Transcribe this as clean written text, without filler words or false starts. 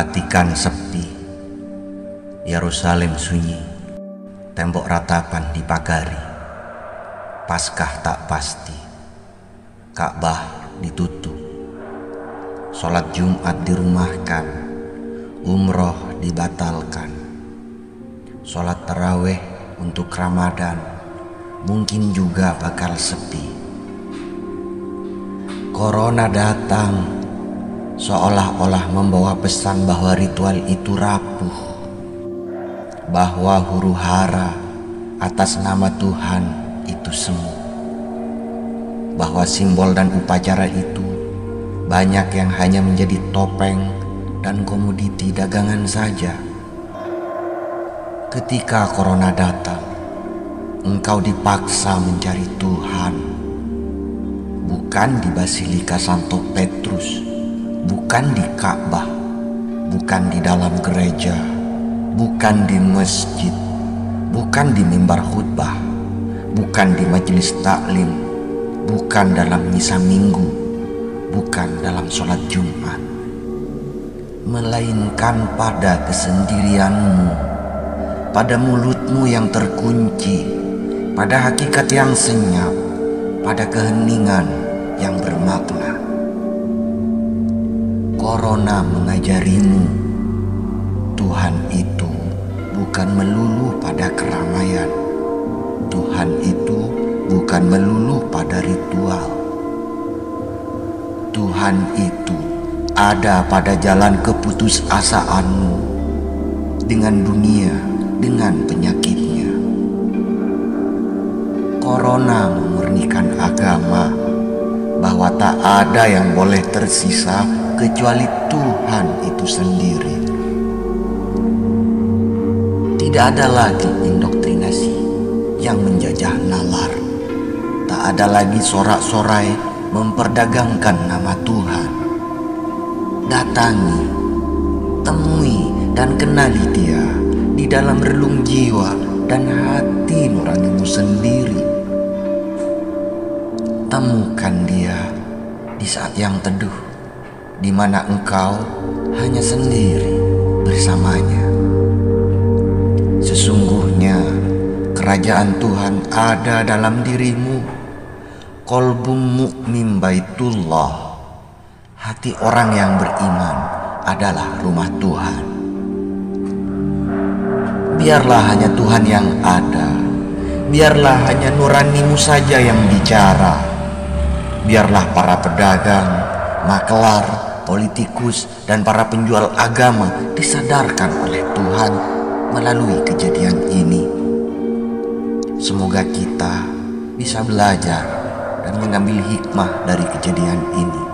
Vatikan sepi, Yerusalem sunyi, tembok ratapan dipagari, Paskah tak pasti, Ka'bah ditutup, sholat Jum'at dirumahkan, umroh dibatalkan, sholat terawih untuk Ramadan mungkin juga bakal sepi. Corona datang seolah-olah membawa pesan bahwa ritual itu rapuh, bahwa huru hara atas nama Tuhan itu semu, bahwa simbol dan upacara itu banyak yang hanya menjadi topeng dan komoditi dagangan saja. Ketika Corona datang, engkau dipaksa mencari Tuhan, bukan di Basilika Santo Petrus, bukan di Ka'bah, bukan di dalam gereja, bukan di masjid, bukan di mimbar khutbah, bukan di majelis taklim, bukan dalam misa minggu, bukan dalam sholat Jumat, melainkan pada kesendirianmu, pada mulutmu yang terkunci, pada hakikat yang senyap, pada keheningan yang bermakna. Corona mengajarimu, Tuhan itu bukan melulu pada keramaian, Tuhan itu bukan melulu pada ritual, Tuhan itu ada pada jalan keputusasaanmu dengan dunia, dengan penyakitnya. Corona memurnikan agama, bahwa tak ada yang boleh tersisa kecuali Tuhan itu sendiri. Tidak ada lagi indoktrinasi yang menjajah nalar, tak ada lagi sorak-sorai memperdagangkan nama Tuhan. Datangi, temui dan kenali Dia di dalam relung jiwa dan hati nuranimu sendiri. Temukan Dia di saat yang teduh, di mana engkau hanya sendiri bersamanya. Sesungguhnya kerajaan Tuhan ada dalam dirimu. Kolbum baitullah, hati orang yang beriman adalah rumah Tuhan. Biarlah hanya Tuhan yang ada, biarlah hanya nuranimu saja yang bicara, biarlah para pedagang, makelar, politikus dan para penjual agama disadarkan oleh Tuhan melalui kejadian ini. Semoga kita bisa belajar dan mengambil hikmah dari kejadian ini.